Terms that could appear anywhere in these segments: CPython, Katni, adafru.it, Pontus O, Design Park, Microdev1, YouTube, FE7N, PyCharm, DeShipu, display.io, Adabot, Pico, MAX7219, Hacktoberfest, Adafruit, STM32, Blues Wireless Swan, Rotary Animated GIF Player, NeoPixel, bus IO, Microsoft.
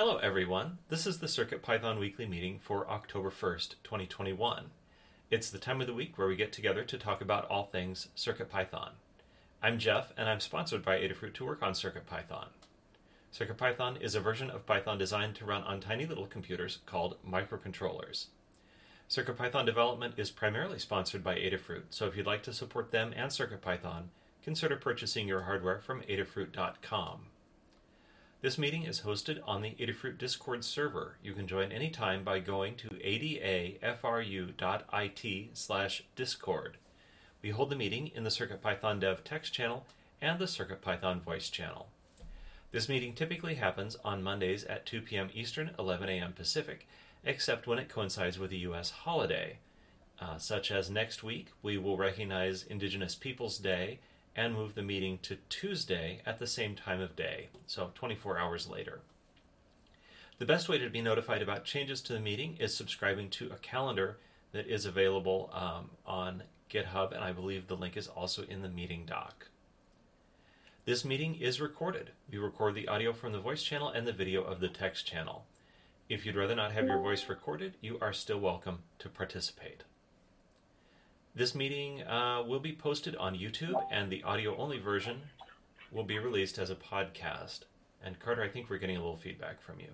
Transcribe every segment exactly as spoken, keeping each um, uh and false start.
Hello everyone, this is the CircuitPython weekly meeting for October first, twenty twenty-one. It's the time of the week where we get together to talk about all things CircuitPython. I'm Jeff and I'm sponsored by Adafruit to work on CircuitPython. CircuitPython is a version of Python designed to run on tiny little computers called microcontrollers. CircuitPython development is primarily sponsored by Adafruit, so if you'd like to support them and CircuitPython, consider purchasing your hardware from adafruit dot com. This meeting is hosted on the Adafruit Discord server. You can join anytime by going to adafru dot it slash discord. We hold the meeting in the CircuitPython Dev text channel and the CircuitPython voice channel. This meeting typically happens on Mondays at two p m Eastern, eleven a m Pacific, except when it coincides with a U S holiday, uh, such as next week we will recognize Indigenous Peoples Day and move the meeting to Tuesday at the same time of day, so twenty-four hours later. The best way to be notified about changes to the meeting is subscribing to a calendar that is available um, on GitHub, and I believe the link is also in the meeting doc. This meeting is recorded. We record the audio from the voice channel and the video of the text channel. If you'd rather not have your voice recorded, you are still welcome to participate. This meeting uh, will be posted on YouTube, and the audio-only version will be released as a podcast. And Carter, I think we're getting a little feedback from you.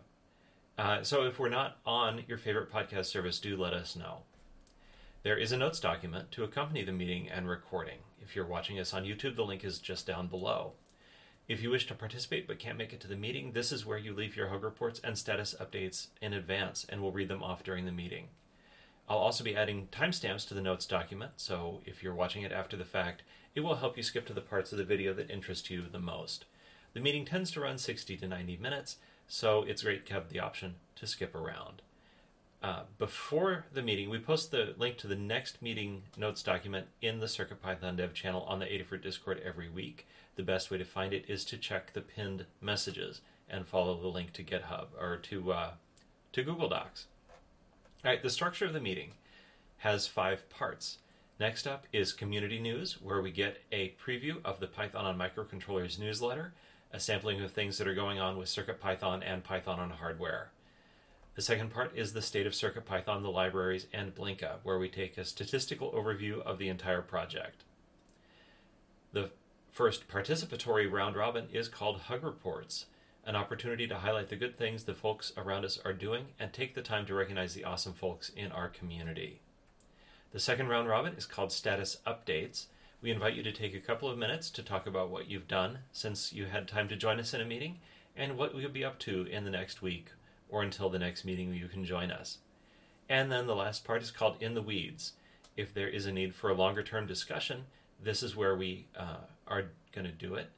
Uh, so if we're not on your favorite podcast service, do let us know. There is a notes document to accompany the meeting and recording. If you're watching us on YouTube, the link is just down below. If you wish to participate but can't make it to the meeting, this is where you leave your hug reports and status updates in advance, and we'll read them off during the meeting. I'll also be adding timestamps to the notes document, so if you're watching it after the fact, it will help you skip to the parts of the video that interest you the most. The meeting tends to run sixty to ninety minutes, so it's great to have the option to skip around. Uh, before the meeting, we post the link to the next meeting notes document in the CircuitPython Dev channel on the Adafruit Discord every week. The best way to find it is to check the pinned messages and follow the link to GitHub or to, uh, to Google Docs. All right, the structure of the meeting has five parts. Next up is community news, where we get a preview of the Python on Microcontrollers newsletter, a sampling of things that are going on with CircuitPython and Python on hardware. The second part is the state of CircuitPython, the libraries, and Blinka, where we take a statistical overview of the entire project. The first participatory round robin is called Hug Reports, an opportunity to highlight the good things the folks around us are doing and take the time to recognize the awesome folks in our community. The second round robin is called Status Updates. We invite you to take a couple of minutes to talk about what you've done since you had time to join us in a meeting and what we'll be up to in the next week or until the next meeting you can join us. And then the last part is called In the Weeds. If there is a need for a longer-term discussion, this is where we uh, are going to do it.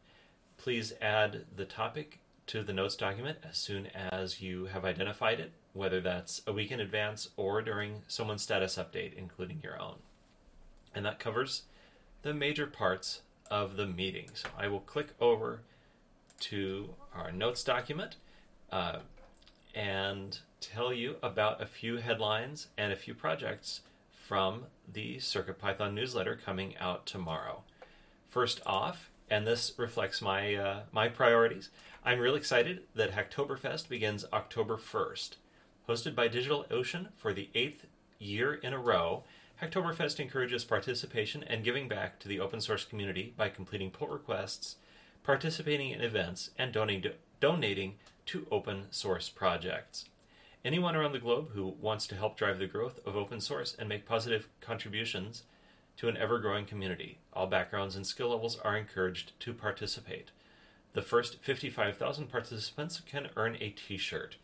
Please add the topic to the notes document as soon as you have identified it, whether that's a week in advance or during someone's status update, including your own. And that covers the major parts of the meeting. So I will click over to our notes document uh, and tell you about a few headlines and a few projects from the CircuitPython newsletter coming out tomorrow. First off, and this reflects my uh, my priorities, I'm really excited that Hacktoberfest begins October first. Hosted by DigitalOcean for the eighth year in a row, Hacktoberfest encourages participation and giving back to the open source community by completing pull requests, participating in events, and donating to, donating to open source projects. Anyone around the globe who wants to help drive the growth of open source and make positive contributions to an ever-growing community. All backgrounds and skill levels are encouraged to participate. The first fifty-five thousand participants can earn a t-shirt,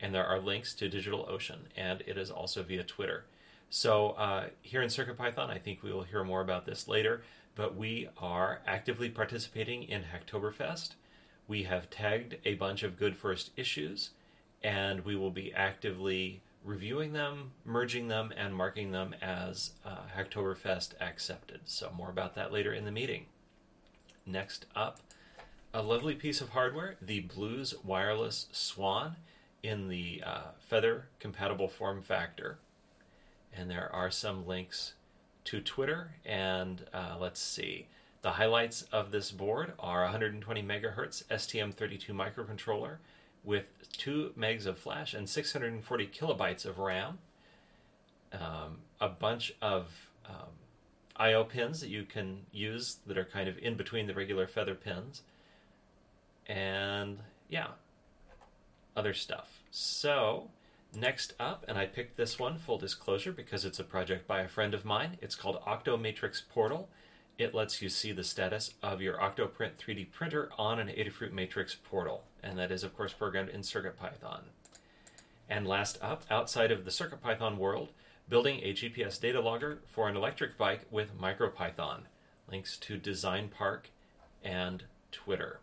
and there are links to DigitalOcean, and it is also via Twitter. So uh, here in CircuitPython, I think we will hear more about this later, but we are actively participating in Hacktoberfest. We have tagged a bunch of good first issues, and we will be actively reviewing them, merging them, and marking them as uh, Hacktoberfest accepted. So more about that later in the meeting. Next up, a lovely piece of hardware, the Blues Wireless Swan in the uh, feather compatible form factor. And there are some links to Twitter, and uh, let's see. The highlights of this board are one hundred twenty megahertz S T M thirty-two microcontroller with two megs of flash and six hundred forty kilobytes of RAM, um, a bunch of um, I O pins that you can use that are kind of in between the regular feather pins, and yeah, other stuff. So next up, and I picked this one, full disclosure, because it's a project by a friend of mine. It's called OctoMatrix Portal. It lets you see the status of your OctoPrint three D printer on an Adafruit Matrix Portal. And that is, of course, programmed in CircuitPython. And last up, outside of the CircuitPython world, building a G P S data logger for an electric bike with MicroPython. Links to Design Park and Twitter.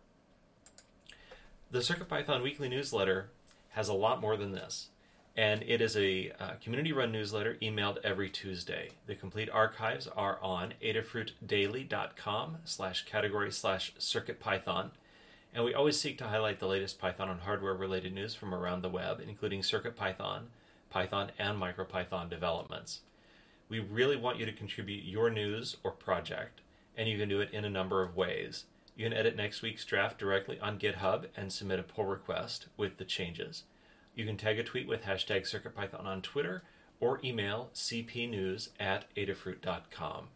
The CircuitPython weekly newsletter has a lot more than this. And it is a uh, community-run newsletter emailed every Tuesday. The complete archives are on adafruitdaily.com slash category slash CircuitPython. And we always seek to highlight the latest Python and hardware-related news from around the web, including CircuitPython, Python, and MicroPython developments. We really want you to contribute your news or project, and you can do it in a number of ways. You can edit next week's draft directly on GitHub and submit a pull request with the changes. You can tag a tweet with hashtag CircuitPython on Twitter or email cpnews at adafruit.com.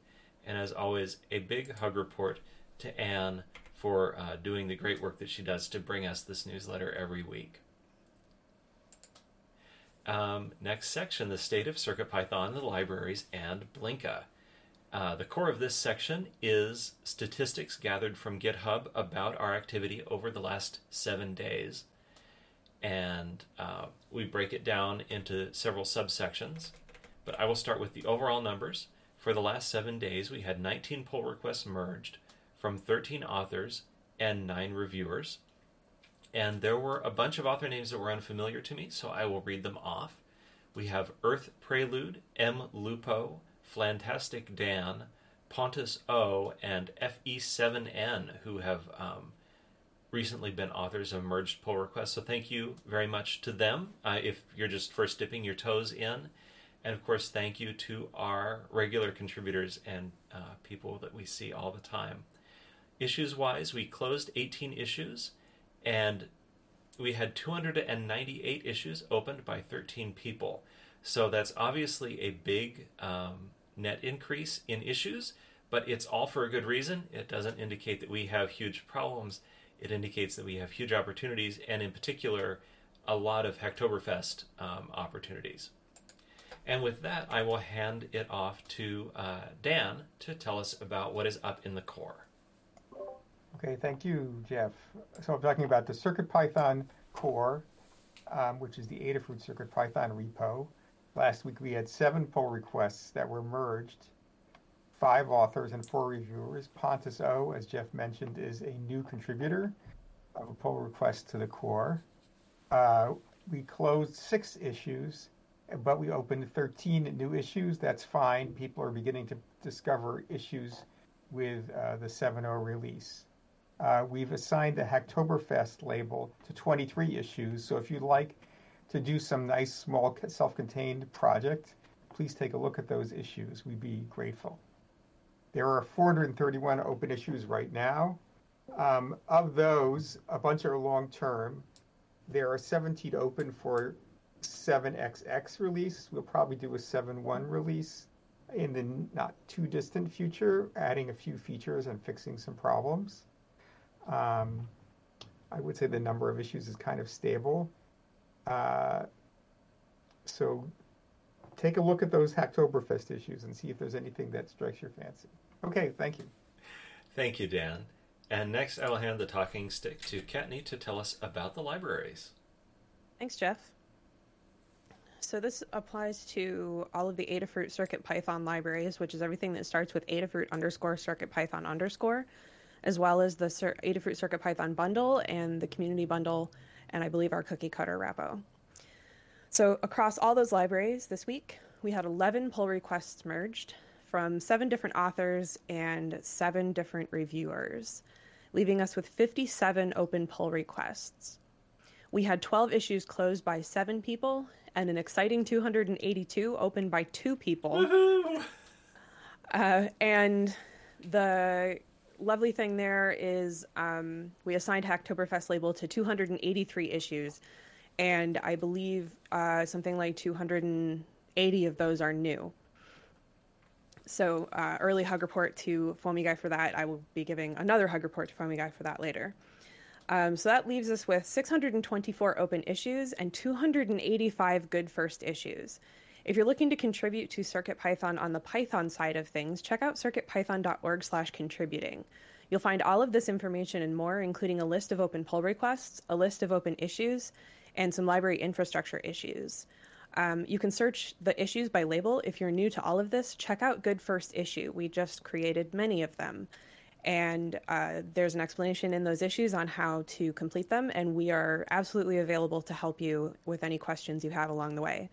And as always, a big hug report to Anne for uh, doing the great work that she does to bring us this newsletter every week. Um, next section, the state of CircuitPython, the libraries, and Blinka. Uh, the core of this section is statistics gathered from GitHub about our activity over the last seven days. And uh, we break it down into several subsections. But I will start with the overall numbers. For the last seven days, we had nineteen pull requests merged from thirteen authors and nine reviewers. And there were a bunch of author names that were unfamiliar to me, so I will read them off. We have Earth Prelude, M. Lupo, Flantastic Dan, Pontus O, and F E seven N, who have um, recently been authors of merged pull requests, so thank you very much to them uh, if you're just first dipping your toes in. And of course, thank you to our regular contributors and uh, people that we see all the time. Issues-wise, we closed eighteen issues, and we had two hundred ninety-eight issues opened by thirteen people. So that's obviously a big um, net increase in issues, but it's all for a good reason. It doesn't indicate that we have huge problems. It indicates that we have huge opportunities, and in particular, a lot of Hacktoberfest um, opportunities. And with that, I will hand it off to uh, Dan to tell us about what is up in the core. Okay, thank you, Jeff. So I'm talking about the CircuitPython core, um, which is the Adafruit CircuitPython repo. Last week, we had seven pull requests that were merged. Five authors and four reviewers. Pontus O, as Jeff mentioned, is a new contributor of a pull request to the core. Uh, we closed six issues, but we opened thirteen new issues. That's fine. People are beginning to discover issues with uh, the seven point oh release. Uh, we've assigned a Hacktoberfest label to twenty-three issues, so if you'd like to do some nice, small, self-contained project, please take a look at those issues. We'd be grateful. There are four hundred thirty-one open issues right now. Um, of those, a bunch are long-term. There are seventeen open for seven X X release. We'll probably do a seven point one release in the not-too-distant future, adding a few features and fixing some problems. Um, I would say the number of issues is kind of stable. Uh, so take a look at those Hacktoberfest issues and see if there's anything that strikes your fancy. Okay, thank you. Thank you, Dan. And next, I will hand the talking stick to Katni to tell us about the libraries. Thanks, Jeff. So this applies to all of the Adafruit CircuitPython libraries, which is everything that starts with Adafruit underscore CircuitPython underscore, as well as the Adafruit CircuitPython bundle and the community bundle, and I believe our cookie cutter repo. So across all those libraries this week, we had eleven pull requests merged from seven different authors and seven different reviewers, leaving us with fifty-seven open pull requests. We had twelve issues closed by seven people and an exciting two hundred eighty-two opened by two people. Uh, and the lovely thing there is um, we assigned Hacktoberfest label to two hundred eighty-three issues, and I believe uh, something like two hundred eighty of those are new. So uh, early hug report to Foamy Guy for that. I will be giving another hug report to Foamy Guy for that later. Um, so that leaves us with six hundred twenty-four open issues and two hundred eighty-five good first issues. If you're looking to contribute to CircuitPython on the Python side of things, check out circuitpython.org slash contributing. You'll find all of this information and more, including a list of open pull requests, a list of open issues, and some library infrastructure issues. Um, you can search the issues by label. If you're new to all of this, check out Good First Issue. We just created many of them. And uh, there's an explanation in those issues on how to complete them, and we are absolutely available to help you with any questions you have along the way.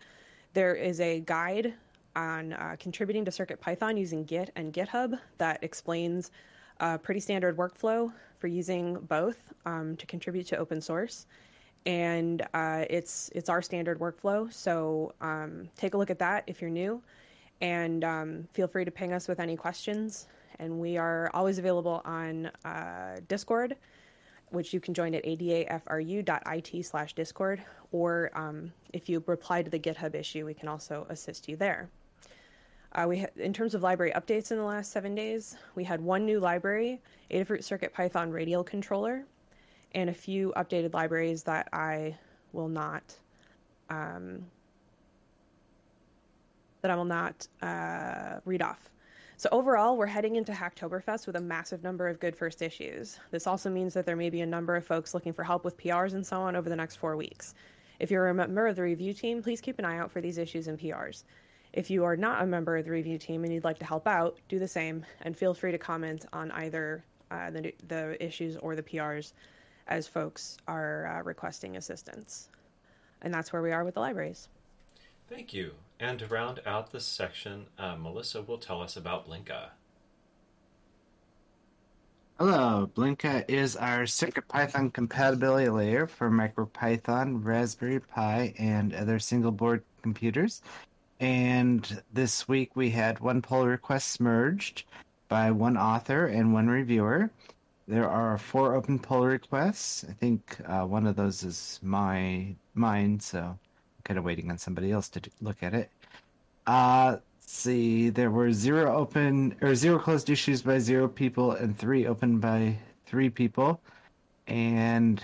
There is a guide on uh, contributing to CircuitPython using Git and GitHub that explains a pretty standard workflow for using both um, to contribute to open source. And uh, it's it's our standard workflow, so um, take a look at that if you're new. And um, feel free to ping us with any questions. And we are always available on uh, Discord, which you can join at adafru.it slash Discord, or um, if you reply to the GitHub issue, we can also assist you there. Uh, we ha in terms of library updates in the last seven days, we had one new library, Adafruit CircuitPython Radial Controller, and a few updated libraries that I will not, um, that I will not uh, read off. So overall, we're heading into Hacktoberfest with a massive number of good first issues. This also means that there may be a number of folks looking for help with P Rs and so on over the next four weeks. If you're a member of the review team, please keep an eye out for these issues and P Rs. If you are not a member of the review team and you'd like to help out, do the same, and feel free to comment on either uh, the, the issues or the P Rs as folks are uh, requesting assistance. And that's where we are with the libraries. Thank you. And to round out this section, uh, Melissa will tell us about Blinka. Hello, Blinka is our CircuitPython compatibility layer for MicroPython, Raspberry Pi, and other single board computers. And this week we had one pull request merged by one author and one reviewer. There are four open pull requests. I think uh, one of those is my mine, so kind of waiting on somebody else to look at it. Uh, let's see, there were zero open or zero closed issues by zero people and three open by three people. And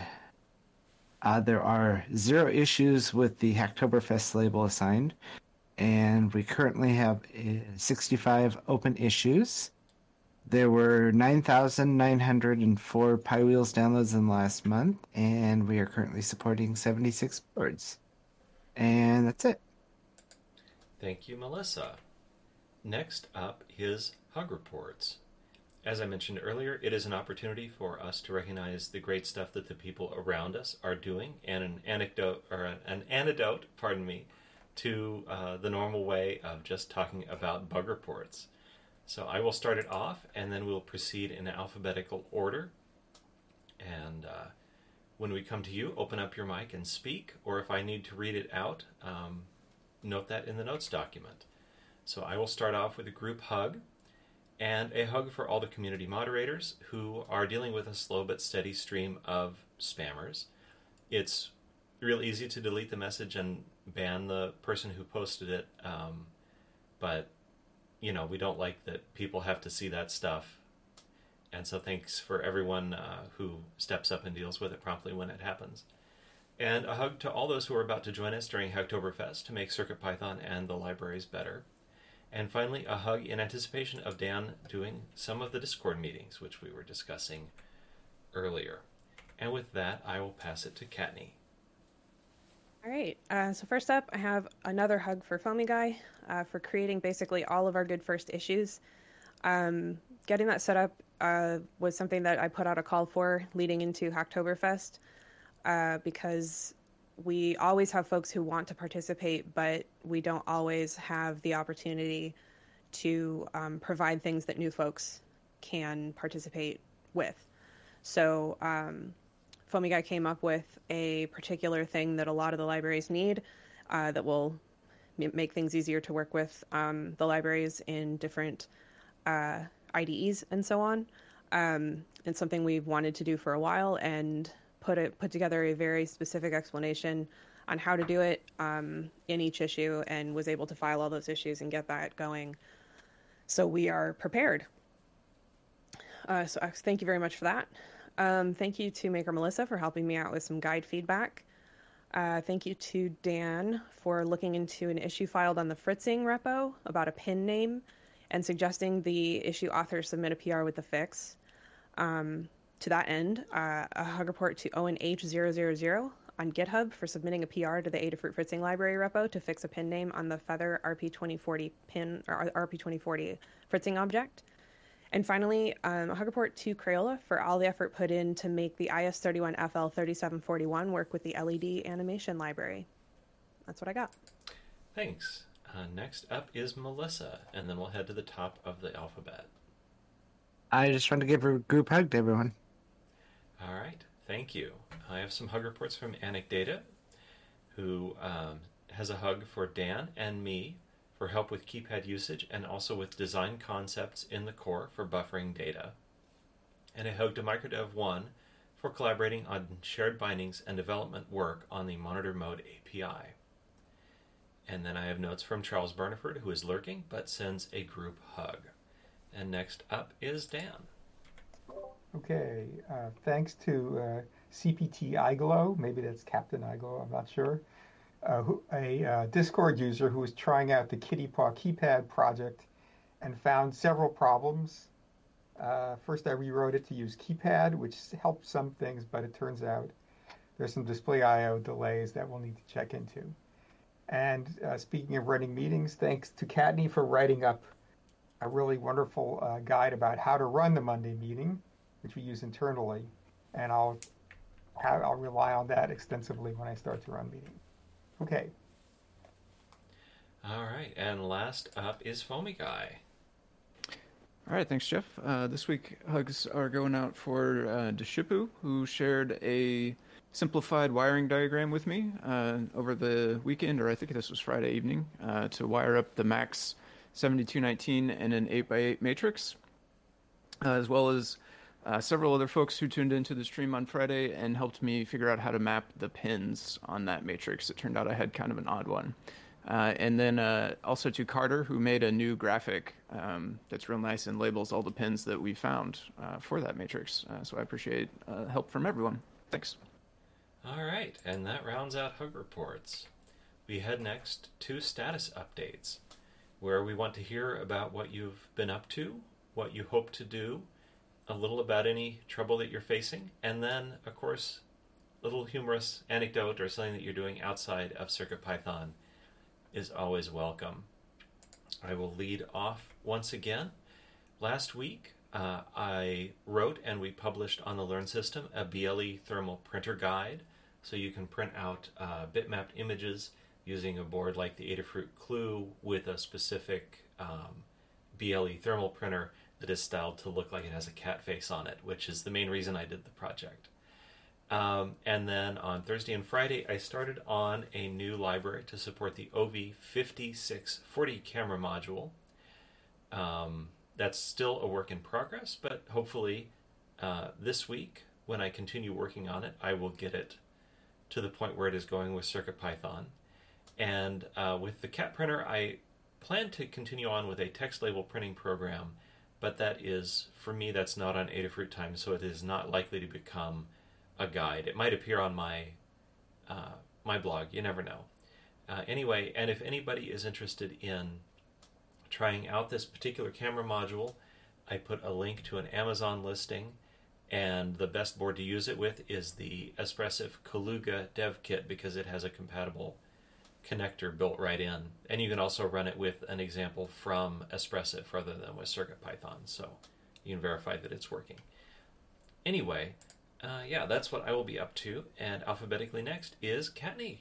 uh, there are zero issues with the Hacktoberfest label assigned. And we currently have sixty-five open issues. There were nine thousand nine hundred four PyWheels downloads in the last month, and we are currently supporting seventy-six boards. And that's it. Thank you, Melissa. Next up is Hug Reports. As I mentioned earlier, it is an opportunity for us to recognize the great stuff that the people around us are doing, and an anecdote, or an antidote, pardon me, to uh, the normal way of just talking about bug reports. So I will start it off, and then we'll proceed in alphabetical order. And uh, when we come to you, open up your mic and speak, or if I need to read it out, um, note that in the notes document. So I will start off with a group hug, and a hug for all the community moderators who are dealing with a slow but steady stream of spammers. It's real easy to delete the message and ban the person who posted it, um, but you know, we don't like that people have to see that stuff. And so thanks for everyone uh, who steps up and deals with it promptly when it happens. And a hug to all those who are about to join us during Hacktoberfest to make CircuitPython and the libraries better. And finally, a hug in anticipation of Dan doing some of the Discord meetings, which we were discussing earlier. And with that, I will pass it to Katni. All right. Uh, so first up, I have another hug for Foamy Guy uh, for creating basically all of our good first issues. Um, getting that set up Uh, was something that I put out a call for leading into Hacktoberfest uh, because we always have folks who want to participate, but we don't always have the opportunity to um, provide things that new folks can participate with. So um, Foamy Guy came up with a particular thing that a lot of the libraries need uh, that will make things easier to work with um, the libraries in different uh I D Es and so on. Um, it's something we've wanted to do for a while, and put it put together a very specific explanation on how to do it um, in each issue, and was able to file all those issues and get that going. So we are prepared. Uh, so thank you very much for that. Um, thank you to Maker Melissa for helping me out with some guide feedback. Uh, thank you to Dan for looking into an issue filed on the Fritzing repo about a pin name and suggesting the issue author submit a P R with the fix. Um, to that end, uh, a hug report to O N H zero zero zero on GitHub for submitting a P R to the Adafruit Fritzing library repo to fix a pin name on the Feather R P twenty forty pin or R P twenty forty Fritzing object. And finally, um, a hug report to Crayola for all the effort put in to make the I S thirty-one F L thirty-seven forty-one work with the L E D animation library. That's what I got. Thanks. Uh, next up is Melissa, and then we'll head to the top of the alphabet. I just want to give a group hug to everyone. All right. Thank you. I have some hug reports from Anecdata, who um, has a hug for Dan and me for help with keypad usage and also with design concepts in the core for buffering data. And a hug to MicroDev one for collaborating on shared bindings and development work on the monitor mode A P I. And then I have notes from Charles Burniford, who is lurking but sends a group hug. And next up is Dan. Okay, uh, thanks to uh, C P T Iglo, maybe that's Captain Iglo, I'm not sure, Uh, a uh, Discord user who was trying out the Kitty Paw keypad project and found several problems. Uh, first, I rewrote it to use keypad, which helped some things, but it turns out there's some display I O delays that we'll need to check into. And uh, speaking of running meetings, thanks to Katni for writing up a really wonderful uh, guide about how to run the Monday meeting, which we use internally. And I'll, have, I'll rely on that extensively when I start to run meetings. Okay. All right, and last up is Foamy Guy. All right, thanks, Jeff. Uh, this week, hugs are going out for uh, Deshipu, who shared a simplified wiring diagram with me uh, over the weekend, or I think this was Friday evening, uh, to wire up the MAX seventy-two nineteen in an eight by eight matrix, uh, as well as Uh, several other folks who tuned into the stream on Friday and helped me figure out how to map the pins on that matrix. It turned out I had kind of an odd one. Uh, and then uh, also to Carter, who made a new graphic um, that's real nice and labels all the pins that we found uh, for that matrix. Uh, so I appreciate uh, help from everyone. Thanks. All right, and that rounds out hug reports. We head next to status updates, where we want to hear about what you've been up to, what you hope to do, a little about any trouble that you're facing, and then, of course, a little humorous anecdote or something that you're doing outside of CircuitPython is always welcome. I will lead off once again. Last week, uh, I wrote and we published on the Learn system a B L E thermal printer guide, so you can print out uh, bitmapped images using a board like the Adafruit Clue with a specific um, B L E thermal printer that is styled to look like it has a cat face on it, which is the main reason I did the project. Um, and then on Thursday and Friday, I started on a new library to support the O V fifty-six forty camera module. Um, that's still a work in progress, but hopefully uh, this week, when I continue working on it, I will get it to the point where it is going with CircuitPython. And uh, with the cat printer, I plan to continue on with a text label printing program, but that is, for me, that's not on Adafruit time, so it is not likely to become a guide. It might appear on my uh, my blog. You never know. Uh, anyway, and if anybody is interested in trying out this particular camera module, I put a link to an Amazon listing, and the best board to use it with is the Espressif Kaluga dev kit, because it has a compatible connector built right in, and you can also run it with an example from Espressif rather than with CircuitPython, so you can verify that it's working. Anyway, uh, yeah, that's what I will be up to, and alphabetically next is Katni.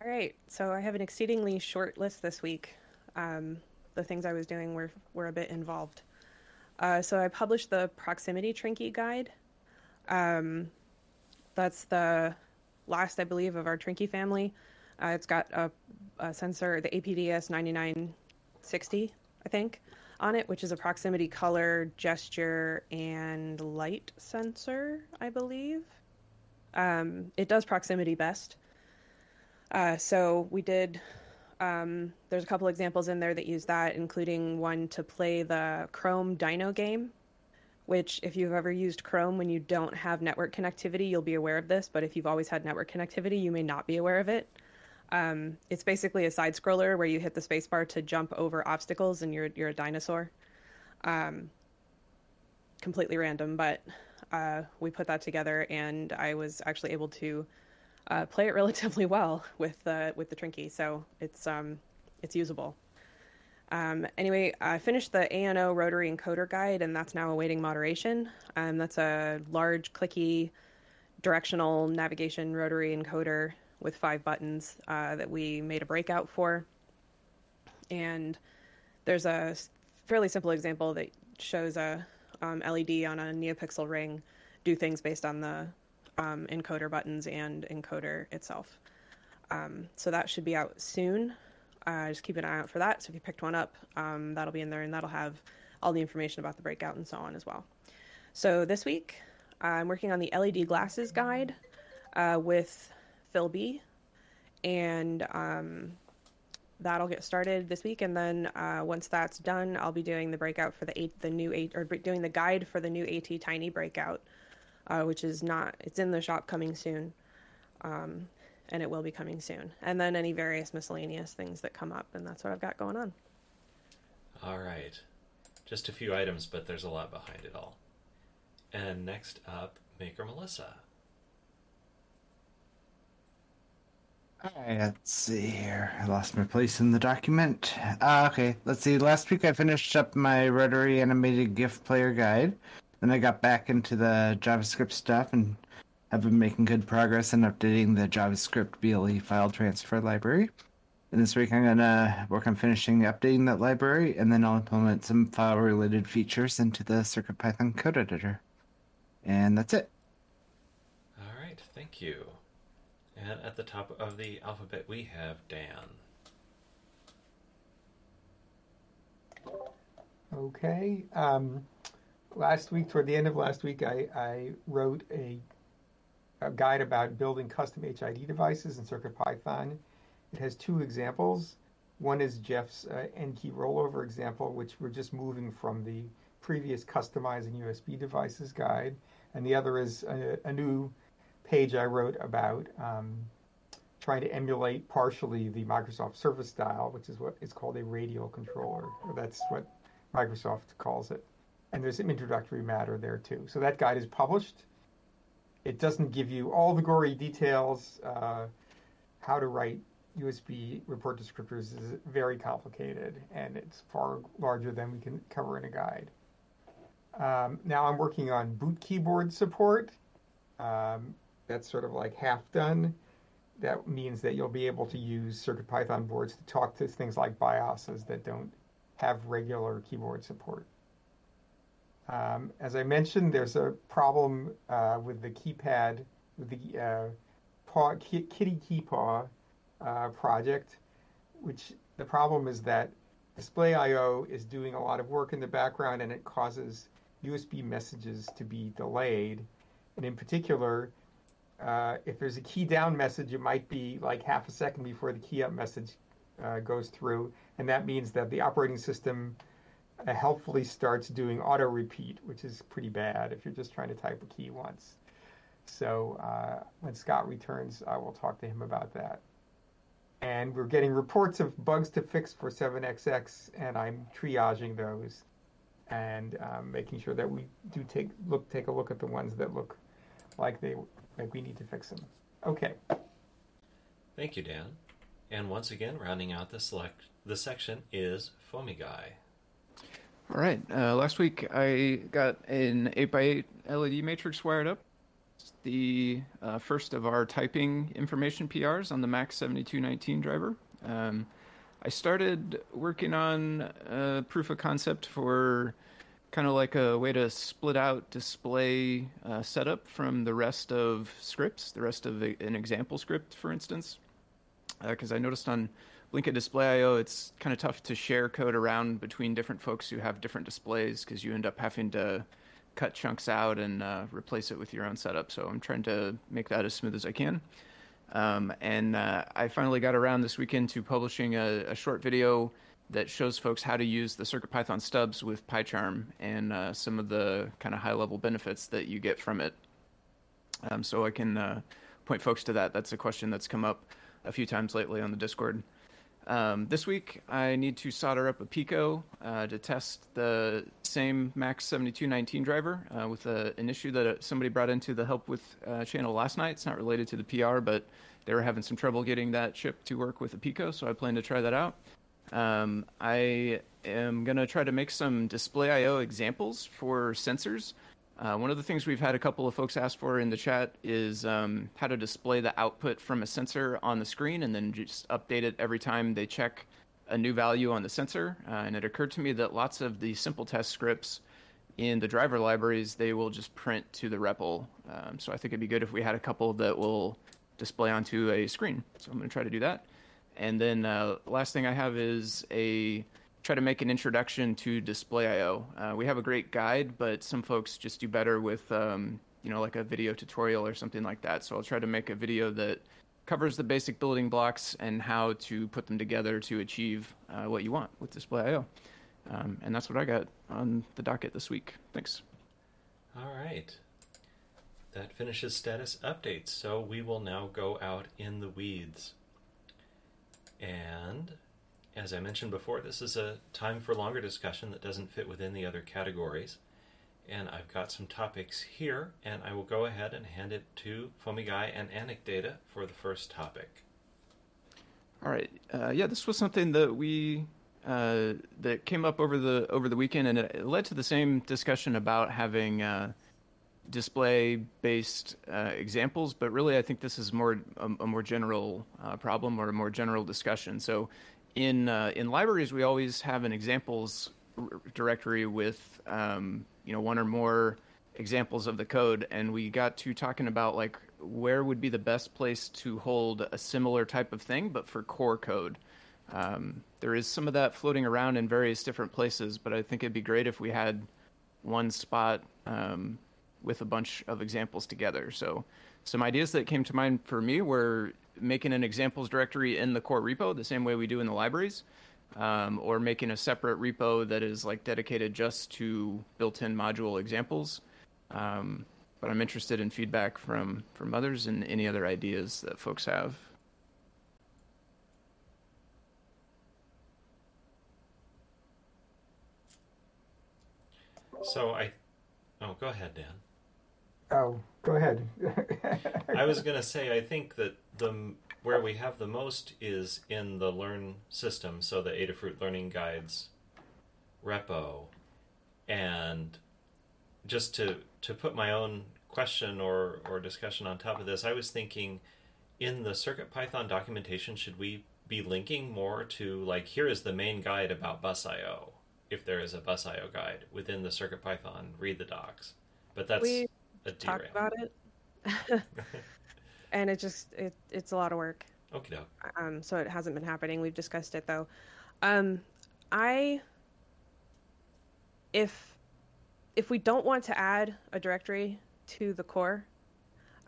All right, so I have an exceedingly short list this week. Um, the things I was doing were, were a bit involved. Uh, so I published the Proximity Trinkie guide. Um, that's the last, I believe, of our Trinkie family. Uh, it's got a, a sensor, the A P D S ninety-nine sixty, I think, on it, which is a proximity color, gesture, and light sensor, I believe. Um, it does proximity best. Uh, so we did, um, there's a couple examples in there that use that, including one to play the Chrome Dino game, which if you've ever used Chrome when you don't have network connectivity, you'll be aware of this. But if you've always had network connectivity, you may not be aware of it. Um, it's basically a side scroller where you hit the spacebar to jump over obstacles and you're, you're a dinosaur. Um, completely random, but uh, we put that together and I was actually able to Uh, play it relatively well with the uh, with the Trinky, so it's um it's usable. Um, anyway, I finished the A N O rotary encoder guide, and that's now awaiting moderation. Um, that's a large, clicky, directional navigation rotary encoder with five buttons uh, that we made a breakout for. And there's a fairly simple example that shows a um, L E D on a NeoPixel ring do things based on the Um, encoder buttons and encoder itself. Um, so that should be out soon. Uh, just keep an eye out for that. So if you picked one up, um, that'll be in there, and that'll have all the information about the breakout and so on as well. So this week, uh, I'm working on the L E D glasses guide uh, with Phil B, and um, that'll get started this week. And then uh, once that's done, I'll be doing the breakout for the eight, the new eight, or doing the guide for the new AT Tiny breakout. Uh, which is not, it's in the shop coming soon, um, and it will be coming soon. And then any various miscellaneous things that come up, and that's what I've got going on. All right. Just a few items, but there's a lot behind it all. And next up, Maker Melissa. All right, let's see here. I lost my place in the document. Uh, okay, let's see. Last week I finished up my rotary animated GIF player guide. Then I got back into the JavaScript stuff and have been making good progress in updating the JavaScript B L E file transfer library. And this week I'm going to work on finishing updating that library, and then I'll implement some file-related features into the CircuitPython code editor. And that's it. All right, thank you. And at the top of the alphabet, we have Dan. Okay, um... Last week, toward the end of last week, I, I wrote a, a guide about building custom H I D devices in CircuitPython. It has two examples. One is Jeff's uh, N-key rollover example, which we're just moving from the previous customizing U S B devices guide. And the other is a, a new page I wrote about um, trying to emulate partially the Microsoft Surface style, which is what is called a radial controller. Or that's what Microsoft calls it. And there's some introductory matter there, too. So that guide is published. It doesn't give you all the gory details. Uh, how to write U S B report descriptors is very complicated, and it's far larger than we can cover in a guide. Um, now I'm working on boot keyboard support. Um, that's sort of like half done. That means that you'll be able to use CircuitPython boards to talk to things like BIOSes that don't have regular keyboard support. Um, as I mentioned, there's a problem uh, with the keypad, with the uh, paw, ki- kitty key paw uh, project, which the problem is that display dot I O is doing a lot of work in the background, and it causes U S B messages to be delayed. And in particular, uh, if there's a key down message, it might be like half a second before the key up message uh, goes through. And that means that the operating system Uh, helpfully starts doing auto repeat, which is pretty bad if you're just trying to type a key once. So uh, when Scott returns, I will talk to him about that. And we're getting reports of bugs to fix for seven X X, and I'm triaging those and um, making sure that we do take look take a look at the ones that look like they like we need to fix them. Okay. Thank you, Dan. And once again, rounding out the select the section is Foamy Guy. All right. Uh, last week, I got an eight by eight L E D matrix wired up. It's the uh, first of our typing information P Rs on the max seventy-two nineteen driver. Um, I started working on a proof of concept for kind of like a way to split out display uh, setup from the rest of scripts, the rest of an example script, for instance, because uh, I noticed on Blinka display dot i o, it's kind of tough to share code around between different folks who have different displays because you end up having to cut chunks out and uh, replace it with your own setup. So I'm trying to make that as smooth as I can. Um, and uh, I finally got around this weekend to publishing a, a short video that shows folks how to use the CircuitPython stubs with PyCharm and uh, some of the kind of high-level benefits that you get from it. Um, so I can uh, point folks to that. That's a question that's come up a few times lately on the Discord. Um, this week, I need to solder up a Pico uh, to test the same max seventy-two nineteen driver uh, with a, an issue that somebody brought into the help with uh, channel last night. It's not related to the P R, but they were having some trouble getting that chip to work with a Pico, so I plan to try that out. Um, I am going to try to make some display dot i o examples for sensors. Uh, one of the things we've had a couple of folks ask for in the chat is um, how to display the output from a sensor on the screen and then just update it every time they check a new value on the sensor. Uh, and it occurred to me that lots of the simple test scripts in the driver libraries, they will just print to the R E P L. Um, so I think it'd be good if we had a couple that will display onto a screen. So I'm going to try to do that. And then uh, last thing I have is a... try to make an introduction to display dot i o. Uh, we have a great guide, but some folks just do better with, um, you know, like a video tutorial or something like that. So I'll try to make a video that covers the basic building blocks and how to put them together to achieve uh, what you want with display dot i o. Um, and that's what I got on the docket this week. Thanks. All right. That finishes status updates. So we will now go out in the weeds. And... as I mentioned before, this is a time for longer discussion that doesn't fit within the other categories. And I've got some topics here, and I will go ahead and hand it to Foamy Guy and Anecdata for the first topic. All right. Uh, yeah, this was something that we uh, that came up over the over the weekend, and it led to the same discussion about having uh, display-based uh, examples, but really I think this is more a, a more general uh, problem or a more general discussion. So. In uh, in libraries, we always have an examples directory with um, you know one or more examples of the code, and we got to talking about like where would be the best place to hold a similar type of thing, but for core code. Um, there is some of that floating around in various different places, but I think it'd be great if we had one spot um, with a bunch of examples together. So some ideas that came to mind for me were making an examples directory in the core repo the same way we do in the libraries, um, or making a separate repo that is like dedicated just to built-in module examples. Um, but I'm interested in feedback from, from others and any other ideas that folks have. So I, oh, go ahead, Dan. Oh, go ahead. I was going to say, I think that the where we have the most is in the Learn system, so the Adafruit Learning Guides repo. And just to, to put my own question or, or discussion on top of this, I was thinking in the CircuitPython documentation, should we be linking more to, like, here is the main guide about bus I O, if there is a bus I O guide within the CircuitPython, read the docs. But that's... We- talk about it and it just it it's a lot of work. Okay. Um so it hasn't been happening. We've discussed it though. um I if if we don't want to add a directory to the core,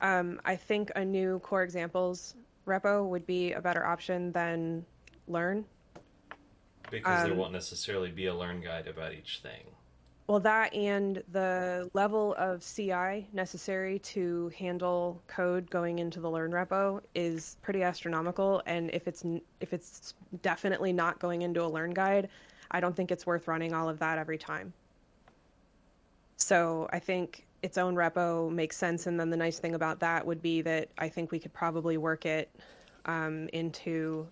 um I think a new core examples repo would be a better option than Learn, because um, there won't necessarily be a Learn guide about each thing. Well, that and the level of C I necessary to handle code going into the Learn repo is pretty astronomical. And if it's if it's definitely not going into a Learn guide, I don't think it's worth running all of that every time. So I think its own repo makes sense. And then the nice thing about that would be that I think we could probably work it um, into...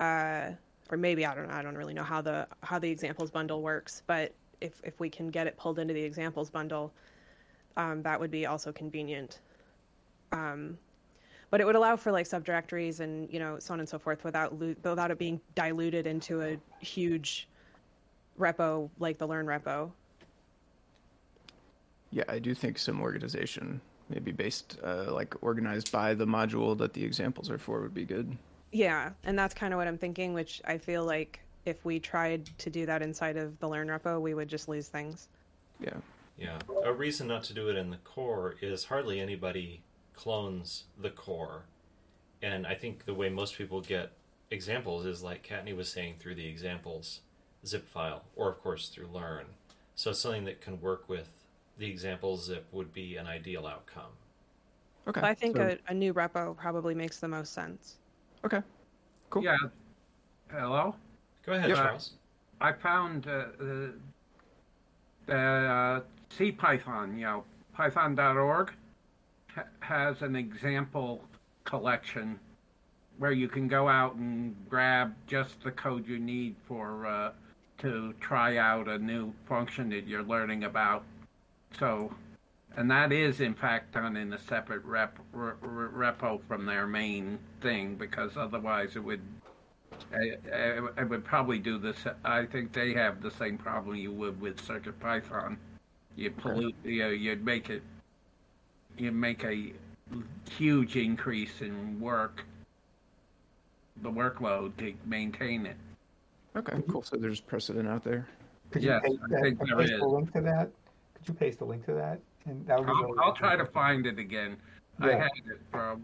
Uh, or maybe, I don't know, I don't really know how the how the examples bundle works, but... If if we can get it pulled into the examples bundle, um, that would be also convenient. Um, but it would allow for like subdirectories and, you know, so on and so forth without lo- without it being diluted into a huge repo like the Learn repo. Yeah, I do think some organization, maybe based uh, like organized by the module that the examples are for, would be good. Yeah, and that's kind of what I'm thinking, which I feel like if we tried to do that inside of the Learn repo, we would just lose things. Yeah. Yeah. A reason not to do it in the core is hardly anybody clones the core. And I think the way most people get examples is, like Katni was saying, through the examples zip file, or of course through Learn. So something that can work with the example zip would be an ideal outcome. Okay. Well, I think so... a, a new repo probably makes the most sense. Okay. Cool. Yeah. Hello? Go ahead, yep. Charles. Uh, I found uh, the, the uh, CPython, you know, python dot org ha has an example collection where you can go out and grab just the code you need for uh, to try out a new function that you're learning about. So, and that is in fact done in a separate rep, re, re, repo from their main thing, because otherwise it would. I, I, I would probably do this. I think they have the same problem you would with CircuitPython. You pollute. Okay. You know, you'd make it. You make a huge increase in work. The workload to maintain it. Okay, cool. So there's precedent out there. Could you yes, paste I think there is. The link to that. Could you paste the link to that? And that would be I'll, really I'll try to find it again. Yeah. I had it for. A,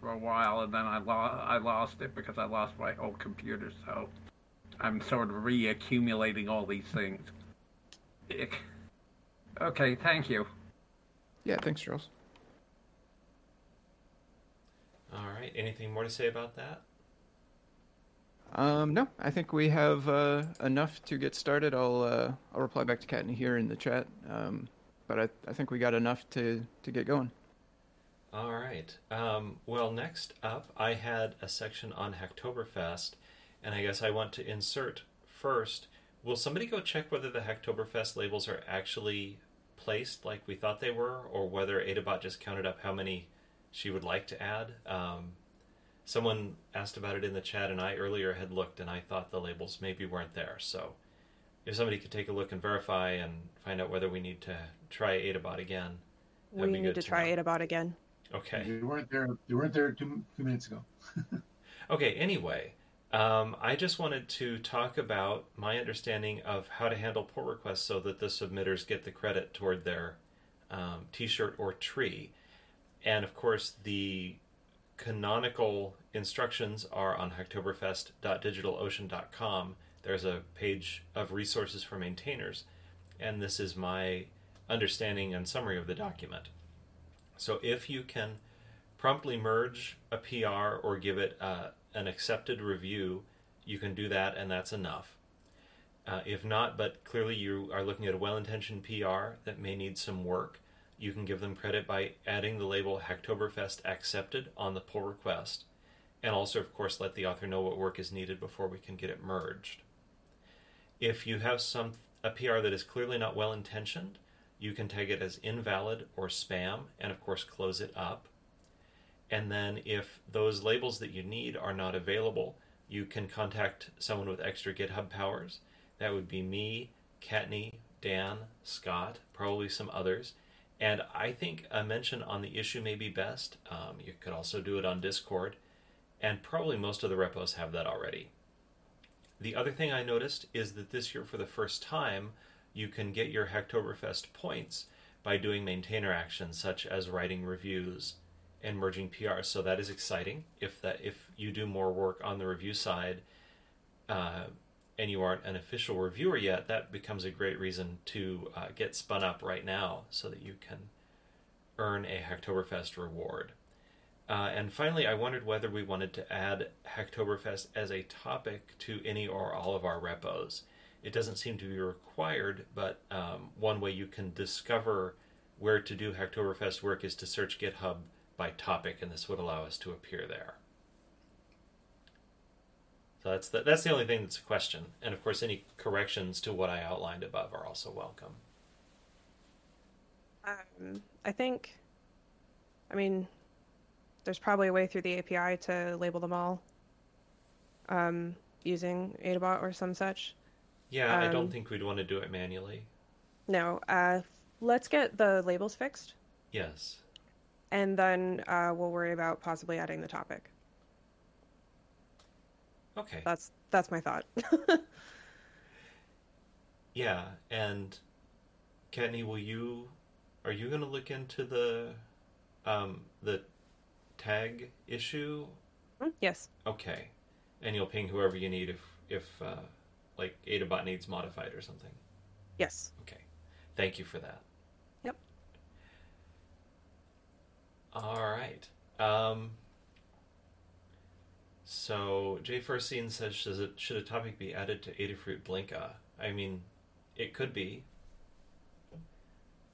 for a while, and then I, lo I lost it because I lost my whole computer, so I'm sort of reaccumulating all these things. Ick. Okay, thank you. Yeah, thanks, Charles. All right, anything more to say about that? Um, no, I think we have uh, enough to get started. I'll, uh, I'll reply back to Katni here in the chat, um, but I, I think we got enough to, to get going. All right. Um, well, next up, I had a section on Hacktoberfest, and I guess I want to insert first. Will somebody go check whether the Hacktoberfest labels are actually placed like we thought they were, or whether Adabot just counted up how many she would like to add? Um, someone asked about it in the chat, and I earlier had looked, and I thought the labels maybe weren't there. So if somebody could take a look and verify and find out whether we need to try Adabot again, that'd we be need good to, to try know. Adabot again. Okay. You weren't there. You weren't there two, two minutes ago. Okay. Anyway, um, I just wanted to talk about my understanding of how to handle pull requests so that the submitters get the credit toward their um, T-shirt or tree. And of course, the canonical instructions are on hacktoberfest dot digital ocean dot com. There's a page of resources for maintainers, and this is my understanding and summary of the document. So if you can promptly merge a P R or give it uh, an accepted review, you can do that, and that's enough. Uh, if not, but clearly you are looking at a well-intentioned P R that may need some work, you can give them credit by adding the label Hacktoberfest accepted on the pull request, and also, of course, let the author know what work is needed before we can get it merged. If you have some a P R that is clearly not well-intentioned, you can tag it as invalid or spam, and of course close it up. And then if those labels that you need are not available, you can contact someone with extra GitHub powers. That would be me, Katni, Dan, Scott, probably some others. And I think a mention on the issue may be best. Um, you could also do it on Discord, and probably most of the repos have that already. The other thing I noticed is that this year, for the first time, you can get your Hacktoberfest points by doing maintainer actions such as writing reviews and merging P Rs. So that is exciting. If that if you do more work on the review side uh, and you aren't an official reviewer yet, that becomes a great reason to uh, get spun up right now so that you can earn a Hacktoberfest reward. Uh, and finally, I wondered whether we wanted to add Hacktoberfest as a topic to any or all of our repos. It doesn't seem to be required, but um, one way you can discover where to do Hacktoberfest work is to search GitHub by topic, and this would allow us to appear there. So that's the, that's the only thing that's a question. And of course, any corrections to what I outlined above are also welcome. Um, I think, I mean, there's probably a way through the A P I to label them all um, using Adabot or some such. Yeah, I don't um, think we'd want to do it manually. No. Uh, let's get the labels fixed. Yes. And then uh, we'll worry about possibly adding the topic. Okay. That's that's my thought. Yeah, and Katni, will you are you going to look into the um, the tag issue? Yes. Okay, and you'll ping whoever you need if if uh, like Adabot needs modified or something. Yes. Okay. Thank you for that. Yep. All right. Um, so J four C says, should a topic be added to Adafruit Blinka? I mean, it could be.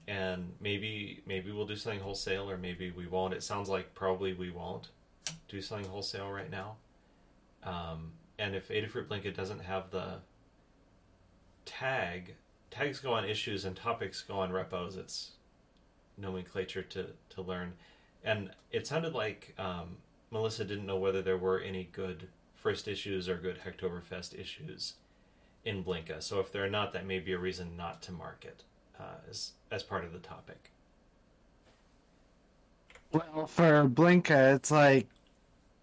And maybe maybe we'll do something wholesale, or maybe we won't. It sounds like probably we won't do something wholesale right now. Um, and if Adafruit Blinka doesn't have the tag, tags go on issues and topics go on repos. It's nomenclature to, to learn. And it sounded like um, Melissa didn't know whether there were any good first issues or good Hacktoberfest issues in Blinka. So if there are not, that may be a reason not to mark it uh, as, as part of the topic. Well, for Blinka, it's like,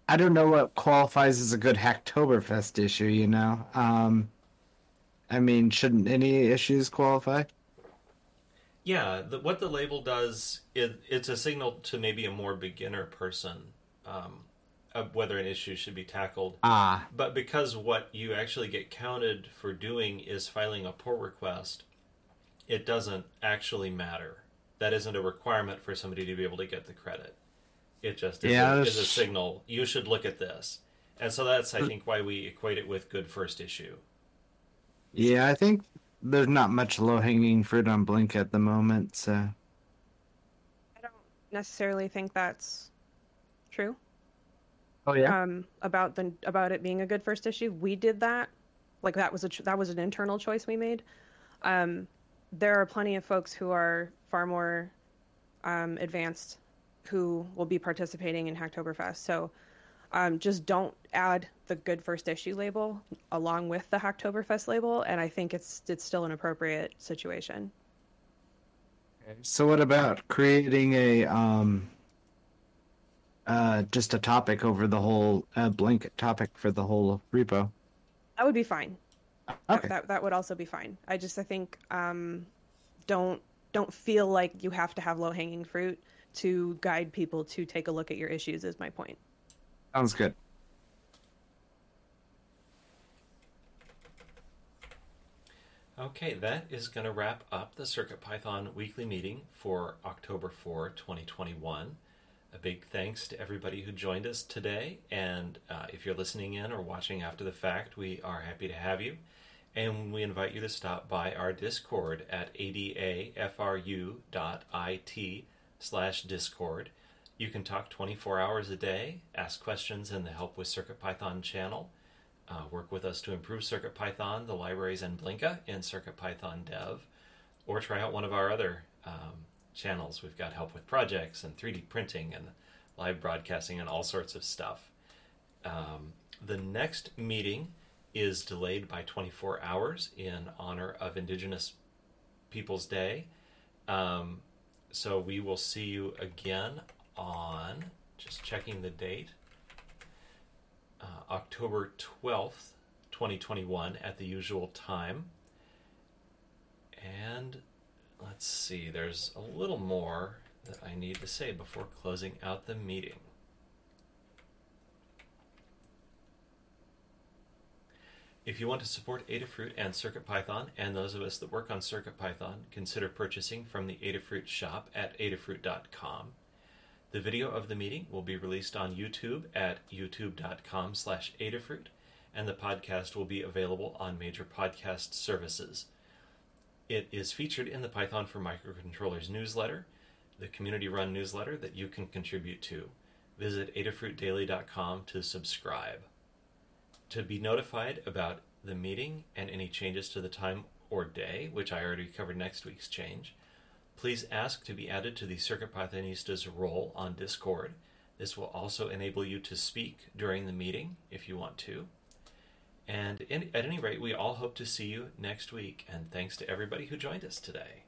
I don't know what qualifies as a good Hacktoberfest issue, you know? Um, I mean, shouldn't any issues qualify? Yeah, the, what the label does, it, it's a signal to maybe a more beginner person um, of whether an issue should be tackled. Ah. But because what you actually get counted for doing is filing a pull request, it doesn't actually matter. That isn't a requirement for somebody to be able to get the credit. It just is, yeah, a, is a signal. You should look at this. And so that's, I think, why we equate it with good first issue. Yeah, I think there's not much low-hanging fruit on Blinka at the moment, so... I don't necessarily think that's true. Oh, yeah? Um, about the about it being a good first issue. We did that. Like, that was a that was an internal choice we made. Um, there are plenty of folks who are far more um, advanced who will be participating in Hacktoberfest, so... Um, just don't add the good first issue label along with the Hacktoberfest label, and I think it's it's still an appropriate situation. Okay. So what about creating a um, uh, just a topic over the whole uh, blanket topic for the whole repo? That would be fine. Okay. That that would also be fine. I just I think um, don't don't feel like you have to have low hanging fruit to guide people to take a look at your issues. Is my point. Sounds good. Okay, that is going to wrap up the CircuitPython weekly meeting for October fourth, twenty twenty-one. A big thanks to everybody who joined us today. And uh, if you're listening in or watching after the fact, we are happy to have you. And we invite you to stop by our Discord at adafru dot it slash discord. You can talk twenty-four hours a day, ask questions in the Help with CircuitPython channel, uh, work with us to improve CircuitPython, the libraries, and Blinka in CircuitPython Dev, or try out one of our other um, channels. We've got help with projects and three D printing and live broadcasting and all sorts of stuff. Um, the next meeting is delayed by twenty-four hours in honor of Indigenous Peoples Day. Um, so we will see you again on, just checking the date, uh, October twelfth, twenty twenty-one at the usual time. And let's see, there's a little more that I need to say before closing out the meeting. If you want to support Adafruit and CircuitPython, and those of us that work on CircuitPython, consider purchasing from the Adafruit shop at adafruit dot com. The video of the meeting will be released on YouTube at youtube dot com slash adafruit, and the podcast will be available on major podcast services. It is featured in the Python for Microcontrollers newsletter, the community-run newsletter that you can contribute to. Visit adafruit daily dot com to subscribe. To be notified about the meeting and any changes to the time or day, which I already covered next week's change, please ask to be added to the CircuitPythonista's role on Discord. This will also enable you to speak during the meeting if you want to. And in, at any rate, we all hope to see you next week. And thanks to everybody who joined us today.